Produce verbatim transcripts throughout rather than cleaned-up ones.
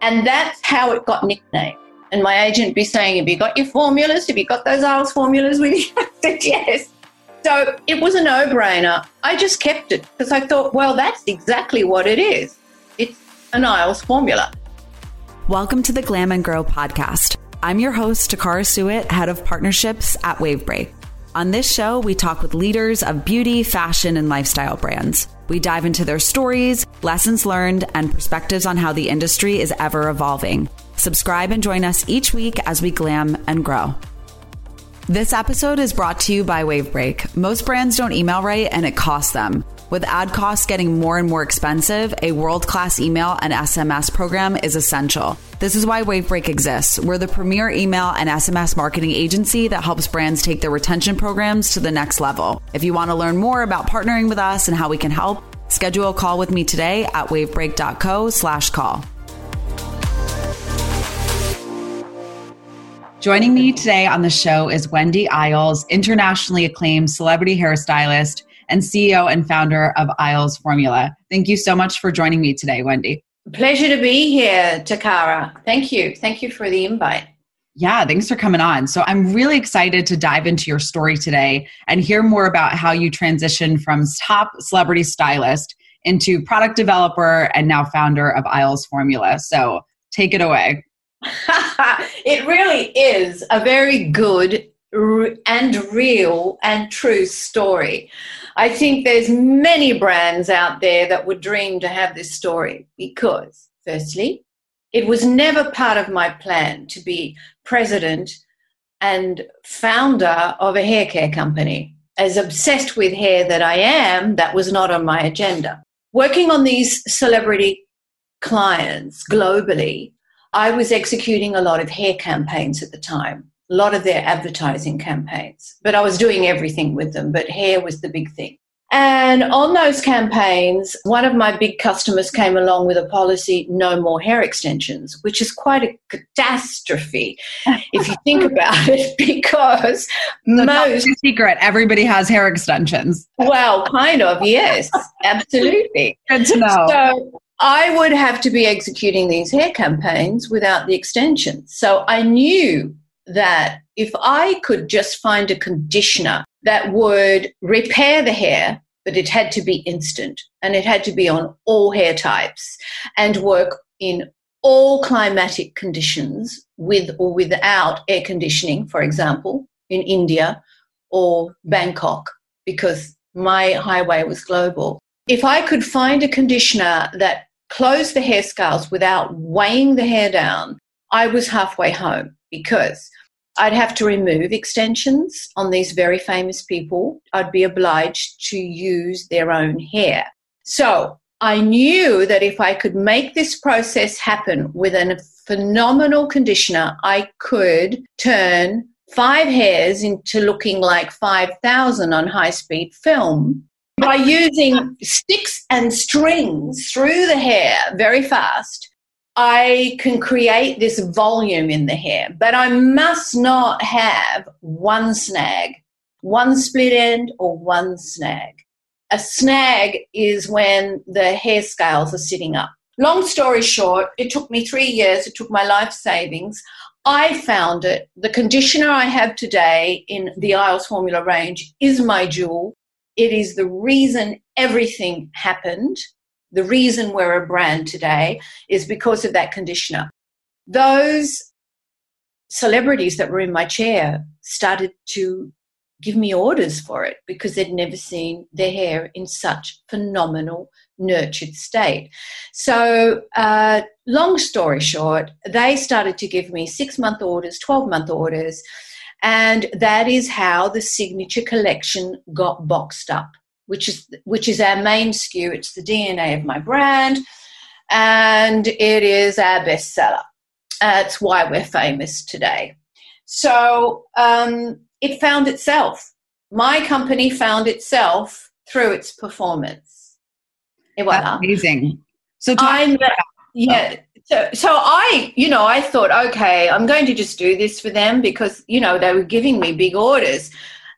And that's how it got nicknamed. And my agent would be saying, have you got your formulas? Have you got those Iles formulas with you? I said, yes. So it was a no-brainer. I just kept it because I thought, well, that's exactly what it is. It's an Iles formula. Welcome to the Glam and Grow podcast. I'm your host, Takara Suet, head of partnerships at Wavebreak. On this show, we talk with leaders of beauty, fashion, and lifestyle brands. We dive into their stories, lessons learned, and perspectives on how the industry is ever evolving. Subscribe and join us each week as we glam and grow. This episode is brought to you by Wavebreak. Most brands don't email right, and it costs them. With ad costs getting more and more expensive, a world-class email and S M S program is essential. This is why Wavebreak exists. We're the premier email and S M S marketing agency that helps brands take their retention programs to the next level. If you want to learn more about partnering with us and how we can help, schedule a call with me today at wavebreak.co slash call. Joining me today on the show is Wendy Iles, internationally acclaimed celebrity hairstylist and C E O and founder of Iles Formula. Thank you so much for joining me today, Wendy. Pleasure to be here, Takara. Thank you. Thank you for the invite. Yeah, thanks for coming on. So I'm really excited to dive into your story today and hear more about how you transitioned from top celebrity stylist into product developer and now founder of Iles Formula. So take it away. It really is a very good and real and true story. I think there's many brands out there that would dream to have this story because, firstly, it was never part of my plan to be president and founder of a hair care company. As obsessed with hair that I am, that was not on my agenda. Working on these celebrity clients globally, I was executing a lot of hair campaigns at the time, a lot of their advertising campaigns, but I was doing everything with them, but hair was the big thing. And on those campaigns, one of my big customers came along with a policy, no more hair extensions, which is quite a catastrophe if you think about it, because so most... It's a secret, everybody has hair extensions. Well, kind of, yes, absolutely. Good to know. So, I would have to be executing these hair campaigns without the extensions. So I knew that if I could just find a conditioner that would repair the hair, but it had to be instant and it had to be on all hair types and work in all climatic conditions with or without air conditioning, for example, in India or Bangkok, because my highway was global. If I could find a conditioner that closed the hair scales without weighing the hair down, I was halfway home because I'd have to remove extensions on these very famous people. I'd be obliged to use their own hair. So I knew that if I could make this process happen with a phenomenal conditioner, I could turn five hairs into looking like five thousand on high-speed film by using sticks and strings through the hair very fast. I can create this volume in the hair, but I must not have one snag, one split end or one snag. A snag is when the hair scales are sitting up. Long story short, it took me three years. It took my life savings. I found it. The conditioner I have today in the Iles Formula range is my jewel. It is the reason everything happened. The reason we're a brand today is because of that conditioner. Those celebrities that were in my chair started to give me orders for it because they'd never seen their hair in such phenomenal, nurtured state. So uh, long story short, they started to give me six-month orders, twelve-month orders, and that is how the signature collection got boxed up, which is which is our main S K U. It's the D N A of my brand, and it is our bestseller. That's why we're famous today. So um, it found itself. My company found itself through its performance. Voilà. That's amazing. So I'm about- yeah. Oh. So, so I, you know, I thought, okay, I'm going to just do this for them because, you know, they were giving me big orders,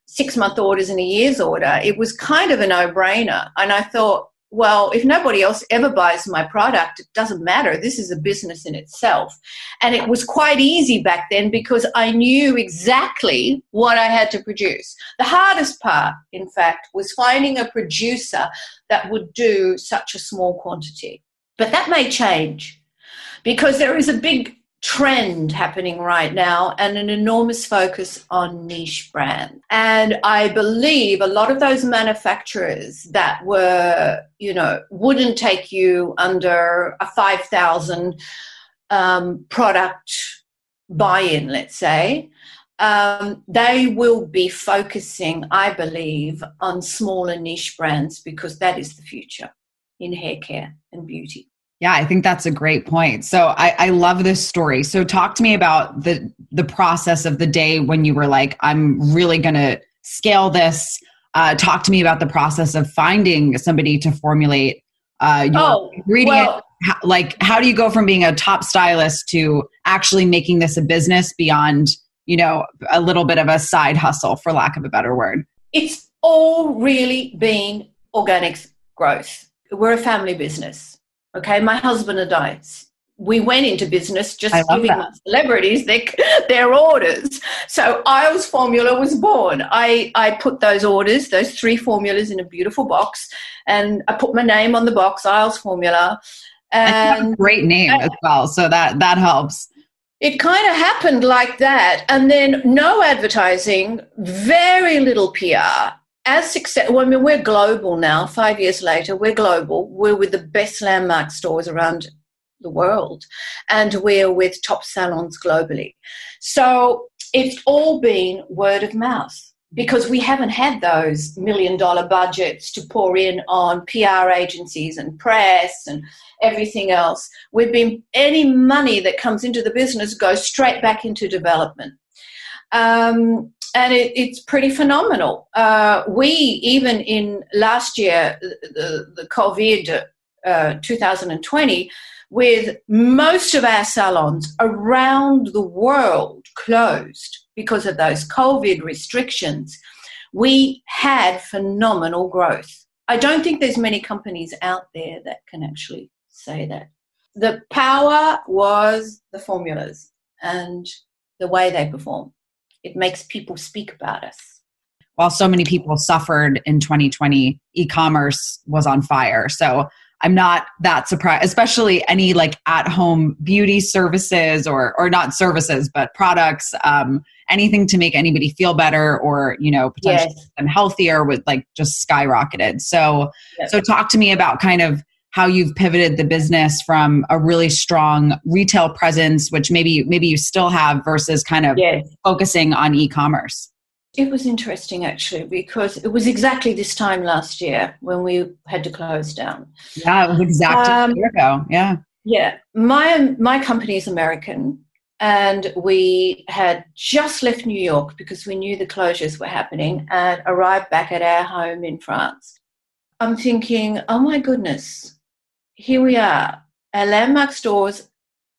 six-month orders and a year's order. It was kind of a no-brainer. And I thought, well, if nobody else ever buys my product, it doesn't matter. This is a business in itself. And it was quite easy back then because I knew exactly what I had to produce. The hardest part, in fact, was finding a producer that would do such a small quantity. But that may change because there is a big trend happening right now and an enormous focus on niche brands. And I believe a lot of those manufacturers that were, you know, wouldn't take you under a five thousand um, product buy-in, let's say, um, they will be focusing, I believe, on smaller niche brands because that is the future in hair care and beauty. Yeah, I think that's a great point. So I, I love this story. So talk to me about the the process of the day when you were like, I'm really going to scale this. Uh, talk to me about the process of finding somebody to formulate uh, your oh, ingredient. Well, how, like, how do you go from being a top stylist to actually making this a business beyond, you know, a little bit of a side hustle, for lack of a better word? It's all really been organic growth. We're a family business. Okay, my husband and I, we went into business just giving that. Celebrities their, their orders. So Iles Formula was born. I, I put those orders, those three formulas in a beautiful box, and I put my name on the box, Iles Formula. And that's a great name as well, so that, that helps. It kind of happened like that, and then no advertising, very little P R. As success, well, I mean, we're global now. Five years later, we're global. We're with the best landmark stores around the world, and we're with top salons globally. So it's all been word of mouth because we haven't had those million-dollar budgets to pour in on P R agencies and press and everything else. We've been any money that comes into the business goes straight back into development. Um, And it, it's pretty phenomenal. Uh, we, even in last year, the, the COVID uh, twenty twenty, with most of our salons around the world closed because of those COVID restrictions, we had phenomenal growth. I don't think there's many companies out there that can actually say that. The power was the formulas and the way they perform. It makes people speak about us. While so many people suffered in twenty twenty, e-commerce was on fire. So I'm not that surprised, especially any like at-home beauty services or or not services, but products, um, anything to make anybody feel better or, you know, potentially yes. them healthier with like just skyrocketed. So, yes. so talk to me about kind of how you've pivoted the business from a really strong retail presence, which maybe maybe you still have, versus kind of yes. focusing on e-commerce. It was interesting, actually, because it was exactly this time last year when we had to close down. Yeah, it was exactly um, a year ago. Yeah. Yeah. My, my company is American, and we had just left New York because we knew the closures were happening and arrived back at our home in France. I'm thinking, oh, my goodness. Here we are. Our landmark stores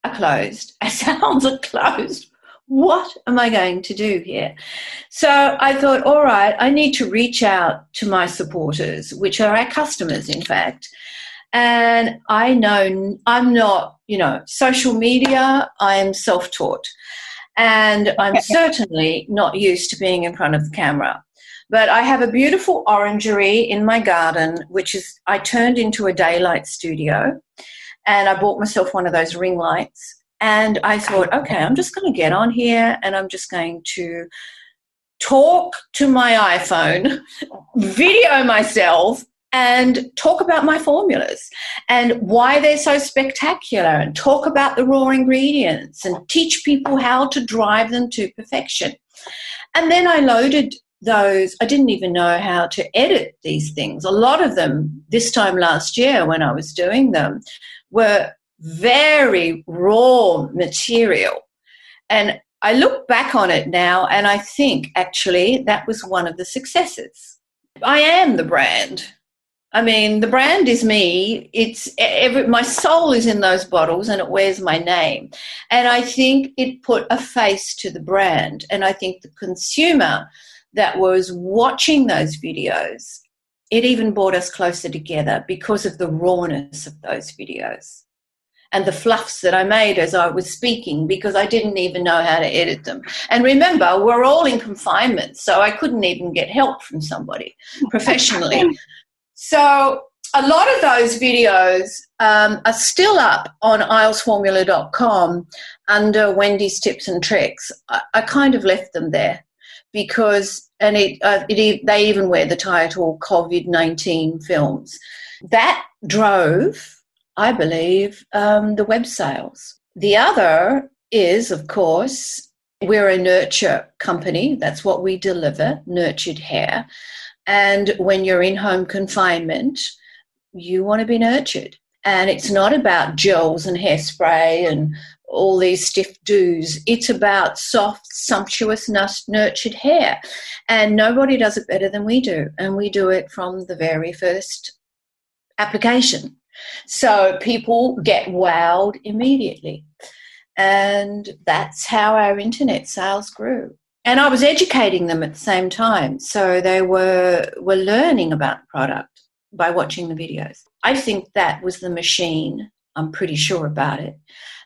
are closed. Our salons are closed. What am I going to do here? So I thought, all right, I need to reach out to my supporters, which are our customers, in fact. And I know I'm not, you know, social media. I am self-taught. And I'm certainly not used to being in front of the camera. But I have a beautiful orangery in my garden, which is I turned into a daylight studio, and I bought myself one of those ring lights. And I thought, okay, I'm just going to get on here and I'm just going to talk to my iPhone, video myself, and talk about my formulas and why they're so spectacular and talk about the raw ingredients and teach people how to drive them to perfection. And then I loaded those, I didn't even know how to edit these things. A lot of them this time last year when I was doing them were very raw material. And I look back on it now and I think actually that was one of the successes. I am the brand. I mean, the brand is me. It's every, my soul is in those bottles and it wears my name. And I think it put a face to the brand. And I think the consumer that was watching those videos it even brought us closer together because of the rawness of those videos and the fluffs that I made as I was speaking, because I didn't even know how to edit them. And remember, we're all in confinement, so I couldn't even get help from somebody professionally. So a lot of those videos um, are still up on iles formula dot com under Wendy's Tips and Tricks. I, I kind of left them there because, and it, uh, it, they even wear the title COVID nineteen Films. That drove, I believe, um, the web sales. The other is, of course, we're a nurture company. That's what we deliver, nurtured hair. And when you're in home confinement, you want to be nurtured. And it's not about gels and hairspray and all these stiff do's. It's about soft, sumptuous, nurtured hair. And nobody does it better than we do. And we do it from the very first application. So people get wowed immediately. And that's how our internet sales grew. And I was educating them at the same time. So they were, were learning about the product by watching the videos. I think that was the machine, I'm pretty sure about it,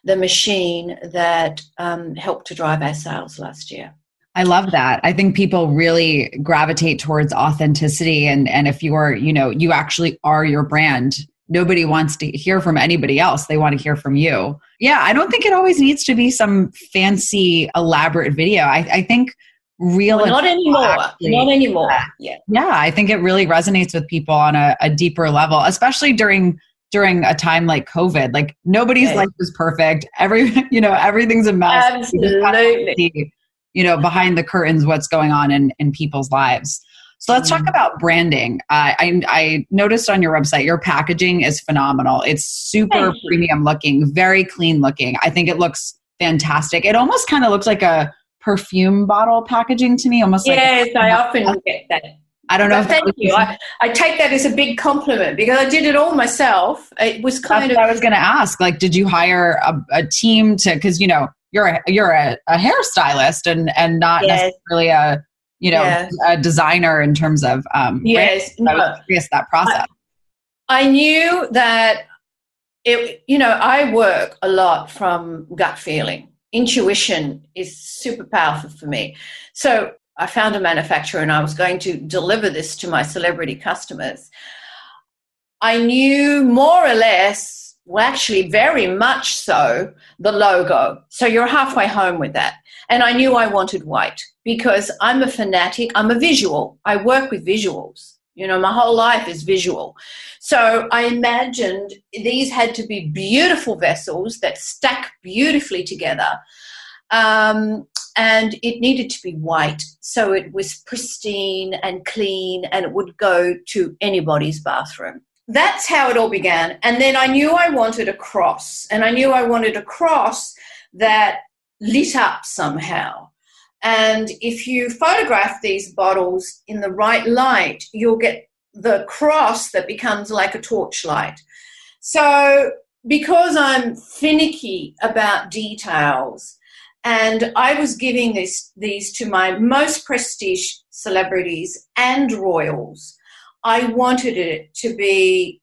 the machine that um, helped to drive our sales last year. I love that. I think people really gravitate towards authenticity. And, and if you are, you know, you actually are your brand. Nobody wants to hear from anybody else. They want to hear from you. Yeah, I don't think it always needs to be some fancy, elaborate video. I, I think real... Well, not anymore. Actually, not anymore. Yeah. Yeah, I think it really resonates with people on a, a deeper level, especially during during a time like COVID. Like, nobody's okay. life is perfect. Every, you know, everything's a mess. Absolutely. You, see, you know, behind the curtains, what's going on in, in people's lives. So let's talk about branding. Uh, I, I noticed on your website, your packaging is phenomenal. It's super premium looking, very clean looking. I think it looks fantastic. It almost kind of looks like a perfume bottle packaging to me. Almost. Yes, like I often get that. I don't know. If thank you. I, I take that as a big compliment because I did it all myself. It was kind of. I was going to ask, like, did you hire a, a team to? Because you know you're a, you're a, a hairstylist and and not yes. necessarily a. You know, yes. a designer in terms of um, yes, no. I was curious that process. I, I knew that it. You know, I work a lot from gut feeling. Intuition is super powerful for me. So I found a manufacturer, and I was going to deliver this to my celebrity customers. I knew more or less, well, actually, very much so, the logo. So you're halfway home with that. And I knew I wanted white because I'm a fanatic. I'm a visual. I work with visuals. You know, my whole life is visual. So I imagined these had to be beautiful vessels that stack beautifully together. Um, and it needed to be white. So it was pristine and clean and it would go to anybody's bathroom. That's how it all began. And then I knew I wanted a cross. And I knew I wanted a cross that lit up somehow. And if you photograph these bottles in the right light, you'll get the cross that becomes like a torchlight. So because I'm finicky about details, and I was giving this, these to my most prestige celebrities and royals, I wanted it to be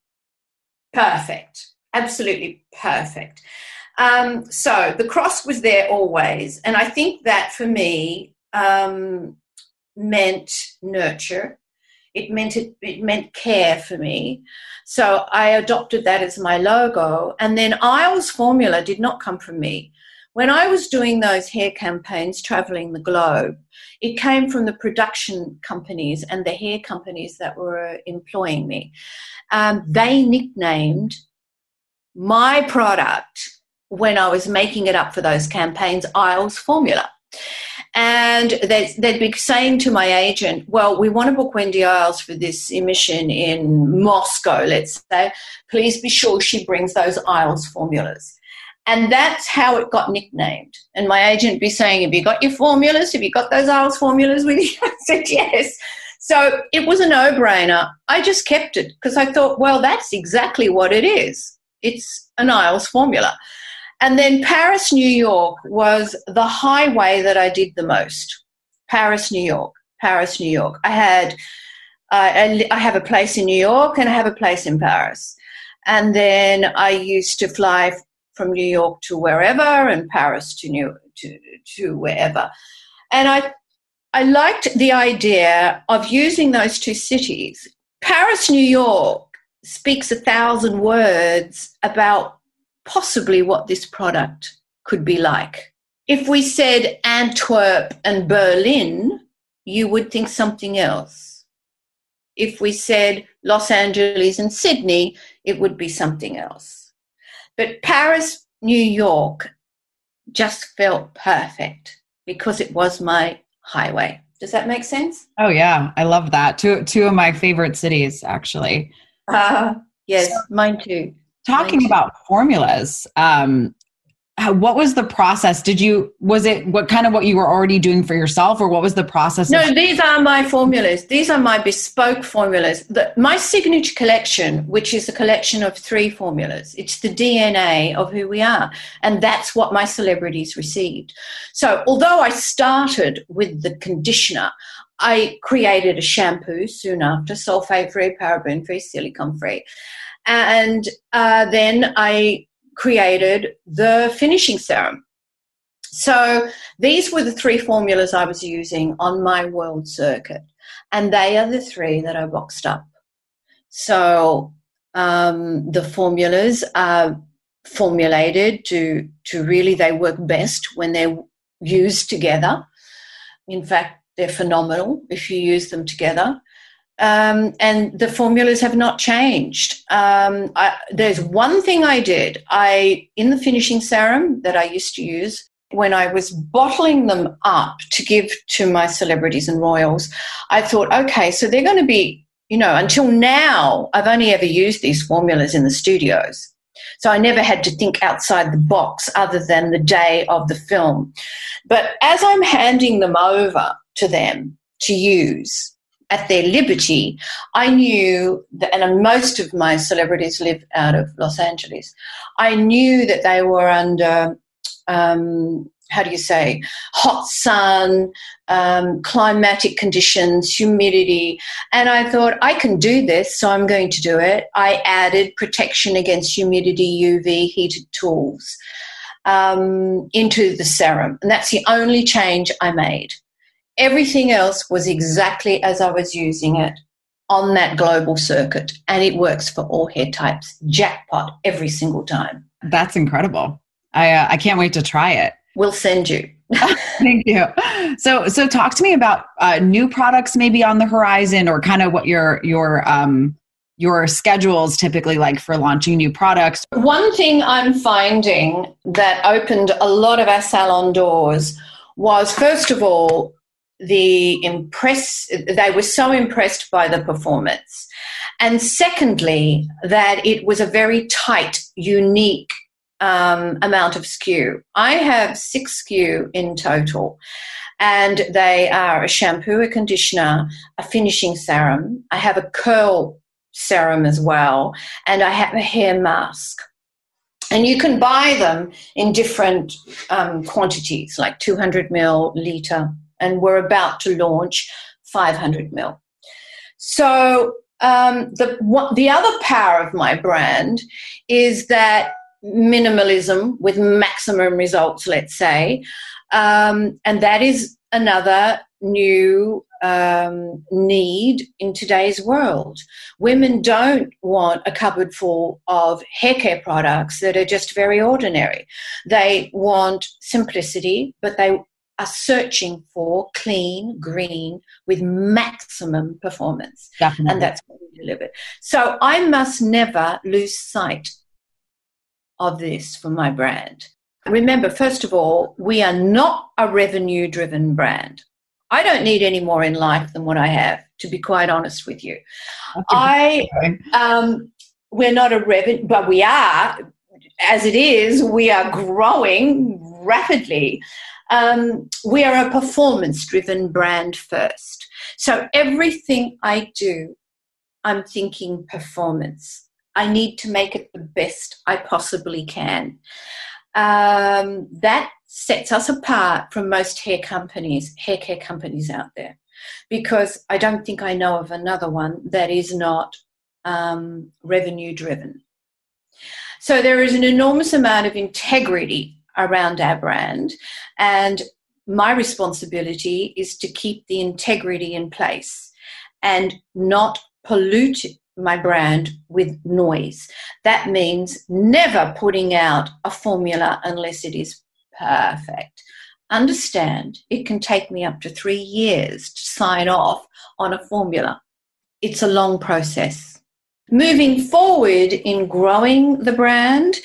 perfect, absolutely perfect. Um, so the cross was there always, and I think that for me um, meant nurture. It meant it, it meant care for me. So I adopted that as my logo, and then Iles Formula did not come from me. When I was doing those hair campaigns traveling the globe, it came from the production companies and the hair companies that were employing me. Um, they nicknamed my product when I was making it up for those campaigns, Iles Formula. And they'd, they'd be saying to my agent, well, we want to book Wendy Iles for this emission in Moscow, let's say. Please be sure she brings those Iles formulas. And that's how it got nicknamed. And my agent would be saying, have you got your formulas? Have you got those Iles formulas with you? I said, yes. So it was a no-brainer. I just kept it because I thought, well, that's exactly what it is. It's an Iles formula. And then Paris, New York was the highway that I did the most. Paris, New York, Paris, New York. I had I, I have a place in New York and I have a place in Paris. And then I used to fly from New York to wherever and Paris to New to to wherever. And I I liked the idea of using those two cities. Paris, New York speaks a thousand words about possibly what this product could be like. If we said Antwerp and Berlin, you would think something else. If we said Los Angeles and Sydney, it would be something else. But Paris, New York just felt perfect because it was my highway. Does that make sense? Oh, yeah. I love that. Two two of my favorite cities, actually. Uh, yes, so, mine too. Talking mine too. About formulas, um, what was the process? Did you, was it what kind of what you were already doing for yourself, or what was the process? No, of- these are my formulas. These are my bespoke formulas. The, my signature collection, which is a collection of three formulas, it's the D N A of who we are. And that's what my celebrities received. So although I started with the conditioner, I created a shampoo soon after, sulfate-free, paraben-free, silicone-free. And uh, then I created the finishing serum. So these were the three formulas I was using on my world circuit, and they are the three that I boxed up. So um, the formulas are formulated to, to really, they work best when they're used together. In fact, they're phenomenal if you use them together. Um, and the formulas have not changed. Um, I, there's one thing I did. I, in the finishing serum that I used to use, when I was bottling them up to give to my celebrities and royals, I thought, okay, so they're going to be, you know, until now, I've only ever used these formulas in the studios. So I never had to think outside the box other than the day of the film. But as I'm handing them over to them to use at their liberty, I knew that, and most of my celebrities live out of Los Angeles, I knew that they were under, um, how do you say, hot sun, um, climatic conditions, humidity. And I thought, I can do this, so I'm going to do it. I added protection against humidity, U V, heated tools um, into the serum. And that's the only change I made. Everything else was exactly as I was using it on that global circuit, and it works for all hair types. Jackpot every single time. That's incredible. I uh, I can't wait to try it. We'll send you. Thank you. So so talk to me about uh, new products maybe on the horizon, or kind of what your your um your schedule's typically like for launching new products. One thing I'm finding that opened a lot of our salon doors was, first of all, the impress they were so impressed by the performance, and secondly that it was a very tight, unique um, amount of S K U. I have six S K U in total, and they are a shampoo, a conditioner, a finishing serum, I have a curl serum as well, and I have a hair mask. And you can buy them in different um, quantities, like two hundred milliliters, litre. And we're about to launch five hundred mil. So um, the what, the other power of my brand is that minimalism with maximum results, let's say, um, and that is another new um, need in today's world. Women don't want a cupboard full of hair care products that are just very ordinary. They want simplicity, but they are searching for clean, green, with maximum performance. Definitely. And that's what we delivered. So I must never lose sight of this for my brand. Remember, first of all, we are not a revenue-driven brand. I don't need any more in life than what I have, to be quite honest with you. I, um, we're not a revenue, but we are, as it is, we are growing rapidly. Um, we are a performance-driven brand first. So everything I do, I'm thinking performance. I need to make it the best I possibly can. Um, that sets us apart from most hair companies, hair care companies out there. because I don't think I know of another one that is not um, revenue driven. So there is an enormous amount of integrity around our brand, and my responsibility is to keep the integrity in place and not pollute my brand with noise. That means never putting out a formula unless it is perfect. Understand, it can take me up to three years to sign off on a formula. It's a long process. Moving forward in growing the brand,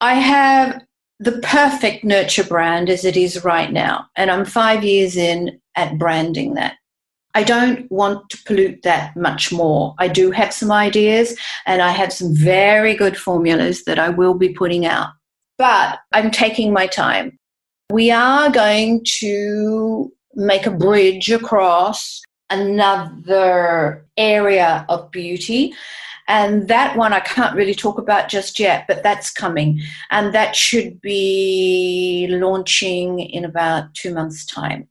I have the perfect nurture brand as it is right now, and I'm five years in at branding that. I don't want to pollute that much more. I do have some ideas, and I have some very good formulas that I will be putting out, but I'm taking my time. We are going to make a bridge across another area of beauty, and that one I can't really talk about just yet, but that's coming, and that should be launching in about two months' time.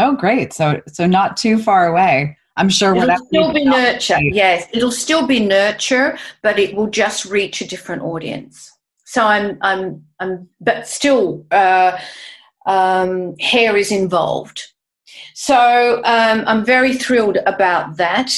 Oh, great. So so not too far away. I'm sure. It'll still be nurture. Yes, it'll still be nurture, but it will just reach a different audience. So I'm, I'm, I'm, but still uh, um, hair is involved. So um, I'm very thrilled about that.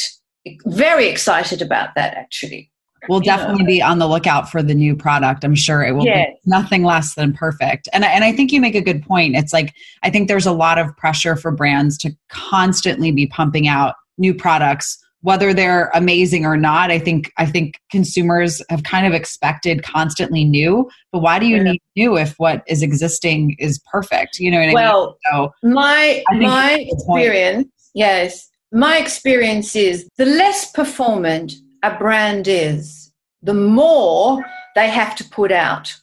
Very excited about that, actually. We'll definitely be on the lookout for the new product. I'm sure it will yes. be nothing less than perfect. And, and I think you make a good point. It's like, I think there's a lot of pressure for brands to constantly be pumping out new products, whether they're amazing or not. I think, I think consumers have kind of expected constantly new, but why do you yeah. need new if what is existing is perfect? You know what well, I mean? So my, my experience, yes, my experience is the less performant a brand is, the more they have to put out.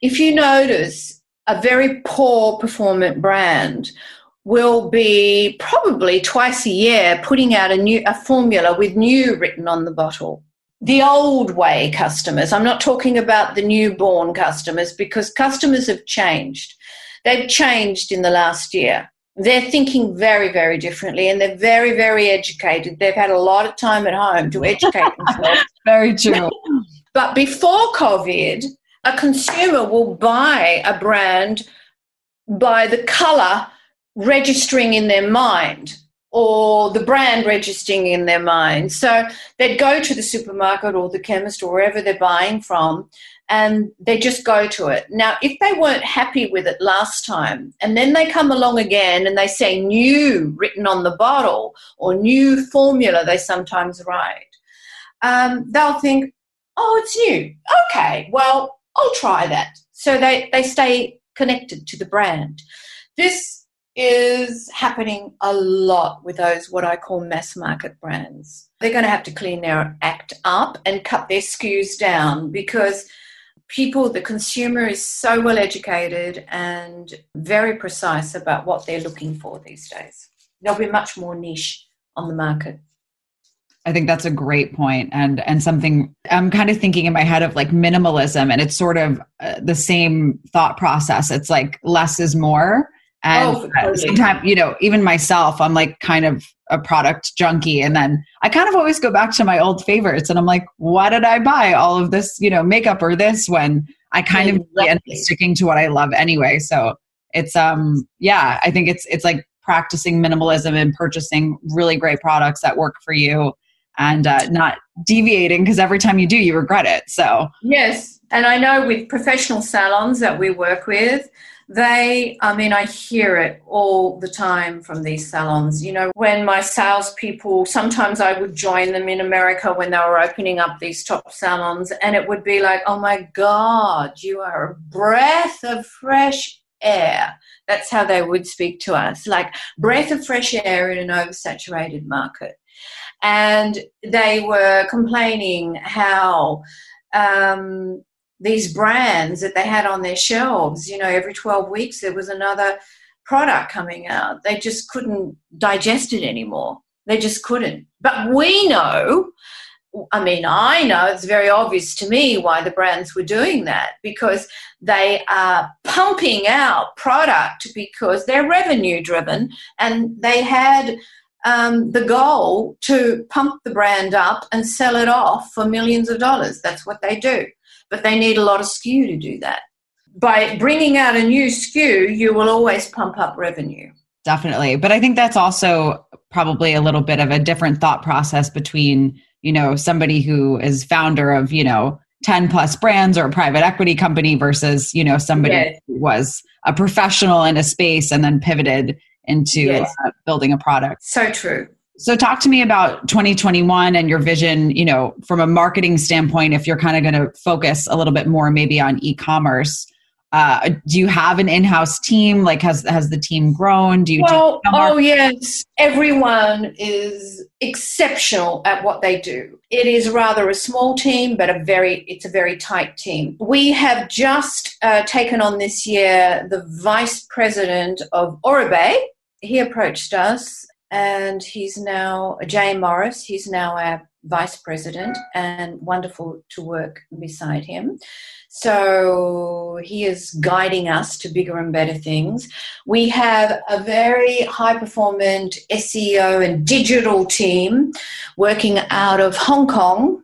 If you notice, a very poor performant brand will be probably twice a year putting out a new a formula with new written on the bottle. The old way customers, I'm not talking about the newborn customers, because customers have changed. They've changed in the last year. They're thinking very, very differently, and they're very, very educated. They've had a lot of time at home to educate themselves. Very true. But before COVID, a consumer will buy a brand by the colour registering in their mind, or the brand registering in their mind. So they'd go to the supermarket or the chemist or wherever they're buying from, and they just go to it. Now, if they weren't happy with it last time, and then they come along again and they say new written on the bottle or new formula they sometimes write, um, they'll think, oh, it's new. Okay, well, I'll try that. So they, they stay connected to the brand. This is happening a lot with those what I call mass market brands. They're going to have to clean their act up and cut their S K Us down, because people, the consumer is so well educated and very precise about what they're looking for these days. There'll be much more niche on the market. I think that's a great point, and and something I'm kind of thinking in my head of, like, minimalism, and it's sort of uh, the same thought process. It's like less is more. And oh, totally. Sometimes, you know, even myself, I'm like kind of a product junkie. And then I kind of always go back to my old favorites, and I'm like, why did I buy all of this, you know, makeup or this, when I kind exactly. of really end up sticking to what I love anyway. So it's, um, yeah, I think it's, it's like practicing minimalism and purchasing really great products that work for you, and uh, not deviating, because every time you do, you regret it. So, yes. And I know with professional salons that we work with, They, I mean, I hear it all the time from these salons. You know, when my salespeople, sometimes I would join them in America when they were opening up these top salons, and it would be like, oh my God, you are a breath of fresh air. That's how they would speak to us, like breath of fresh air in an oversaturated market. And they were complaining how um these brands that they had on their shelves, you know, every twelve weeks there was another product coming out. They just couldn't digest it anymore. They just couldn't. But we know, I mean, I know it's very obvious to me why the brands were doing that, because they are pumping out product because they're revenue driven, and they had um, the goal to pump the brand up and sell it off for millions of dollars. That's what they do. But they need a lot of S K U to do that. By bringing out a new S K U, you will always pump up revenue. Definitely. But I think that's also probably a little bit of a different thought process between, you know, somebody who is founder of, you know, ten plus brands or a private equity company versus, you know, somebody yes. who was a professional in a space and then pivoted into yes. uh, building a product. So true. So talk to me about twenty twenty-one and your vision, you know, from a marketing standpoint, if you're kind of going to focus a little bit more maybe on e-commerce. Uh, do you have an in-house team? Like, has has the team grown? Do you? Well, do you oh yes, everyone is exceptional at what they do. It is rather a small team, but a very it's a very tight team. We have just uh, taken on this year the vice president of Oribe. He approached us, and he's now Jay Morris. He's now our vice president, and wonderful to work beside him. So he is guiding us to bigger and better things. We have a very high-performant S E O and digital team working out of Hong Kong,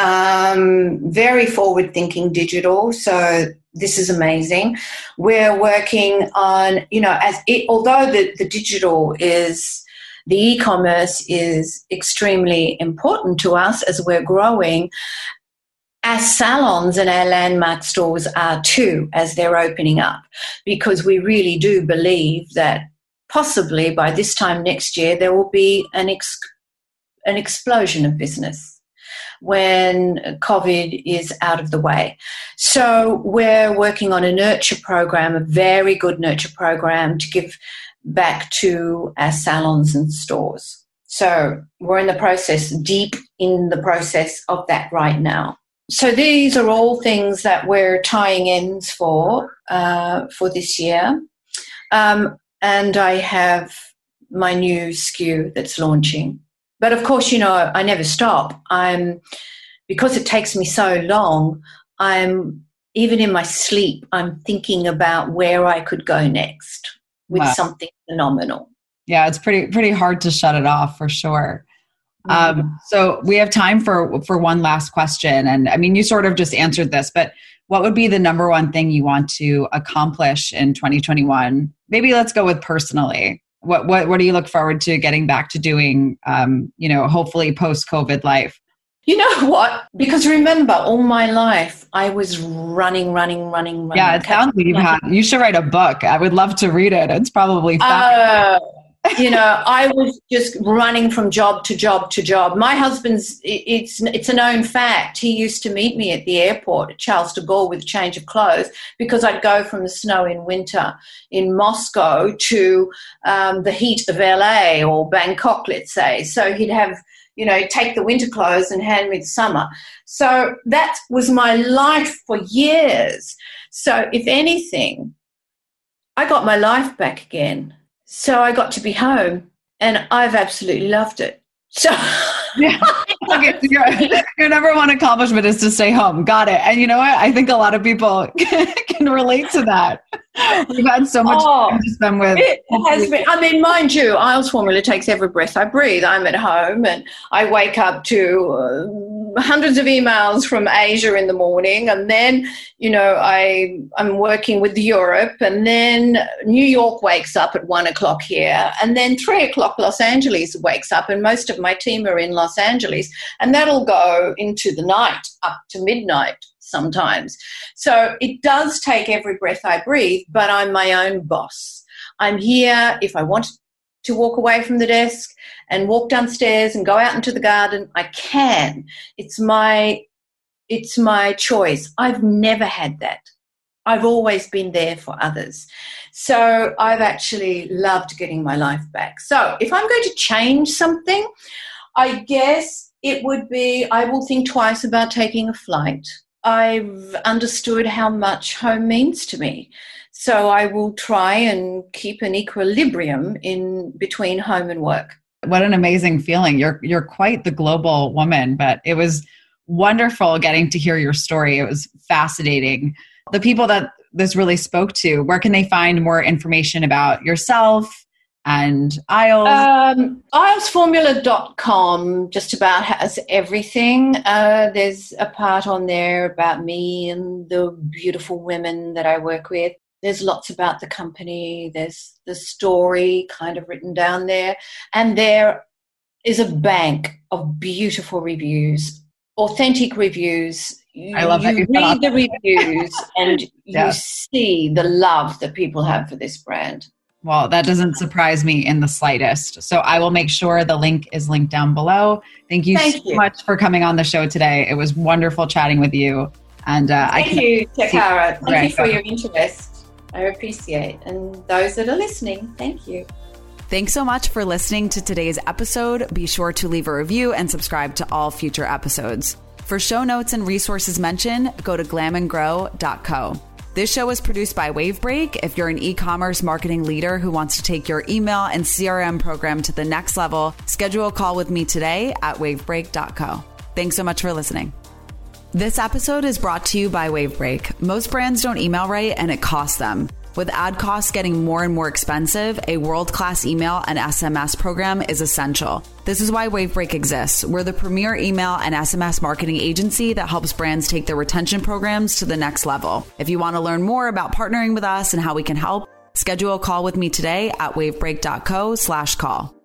um, very forward-thinking digital. So this is amazing. We're working on, you know, as it, although the, the digital is... The e-commerce is extremely important to us as we're growing. Our salons and our landmark stores are too, as they're opening up, because we really do believe that possibly by this time next year there will be an ex- an explosion of business when COVID is out of the way. So we're working on a nurture program, a very good nurture program to give back to our salons and stores. So we're in the process, deep in the process of that right now. So these are all things that we're tying ends for, uh, for this year. Um, and I have my new S K U that's launching. But of course, you know, I never stop. I'm, because it takes me so long, I'm, even in my sleep, I'm thinking about where I could go next with wow. something phenomenal. Yeah, it's pretty pretty hard to shut it off for sure. Mm-hmm. Um, so we have time for for one last question. And I mean, you sort of just answered this, but what would be the number one thing you want to accomplish in twenty twenty-one? Maybe let's go with personally. What what what do you look forward to getting back to doing, um, you know, hopefully post-COVID life? You know what? Because remember, all my life, I was running, running, running, running. Yeah, it sounds like you've had, you should write a book. I would love to read it. It's probably fun. Uh, you know, I was just running from job to job to job. My husband's, it's it's a known fact. He used to meet me at the airport at Charles de Gaulle with a change of clothes because I'd go from the snow in winter in Moscow to um, the heat of L A or Bangkok, let's say. So he'd have... You know, take the winter clothes and hand me the summer. So that was my life for years. So if anything, I got my life back again. So I got to be home and I've absolutely loved it. So yeah. Okay, so your, your number one accomplishment is to stay home. Got it. And you know what? I think a lot of people can relate to that. You've had so much oh, time to spend with. It has been. I mean, mind you, Iles Formula takes every breath I breathe. I'm at home and I wake up to uh, hundreds of emails from Asia in the morning, and then you know I I'm working with Europe, and then New York wakes up at one o'clock here, and then three o'clock Los Angeles wakes up, and most of my team are in Los Angeles, and that'll go into the night up to midnight sometimes. So it does take every breath I breathe, but I'm my own boss. I'm here. If I want to walk away from the desk and walk downstairs and go out into the garden, I can. It's my, it's my choice. I've never had that. I've always been there for others. So I've actually loved getting my life back. So if I'm going to change something, I guess it would be, I will think twice about taking a flight. I've understood how much home means to me. So I will try and keep an equilibrium in between home and work. What an amazing feeling. You're you're quite the global woman, but it was wonderful getting to hear your story. It was fascinating. The people that this really spoke to, where can they find more information about yourself and Iles? Um, Iles Formula dot com just about has everything. Uh, there's a part on there about me and the beautiful women that I work with. There's lots about the company. There's the story kind of written down there. And there is a bank of beautiful reviews, authentic reviews. You, I love that you read the reviews and yeah. you see the love that people have for this brand. Well, that doesn't surprise me in the slightest. So I will make sure the link is linked down below. Thank you Thank so you. much for coming on the show today. It was wonderful chatting with you. And uh, Thank I can you, Takara. Thank right, you for your interest. I appreciate it. And those that are listening, thank you. Thanks so much for listening to today's episode. Be sure to leave a review and subscribe to all future episodes. For show notes and resources mentioned, go to glam and grow dot co. This show is produced by Wavebreak. If you're an e-commerce marketing leader who wants to take your email and C R M program to the next level, schedule a call with me today at wavebreak dot co. Thanks so much for listening. This episode is brought to you by Wavebreak. Most brands don't email right, and it costs them. With ad costs getting more and more expensive, a world-class email and S M S program is essential. This is why Wavebreak exists. We're the premier email and S M S marketing agency that helps brands take their retention programs to the next level. If you want to learn more about partnering with us and how we can help, schedule a call with me today at wavebreak dot co slash call.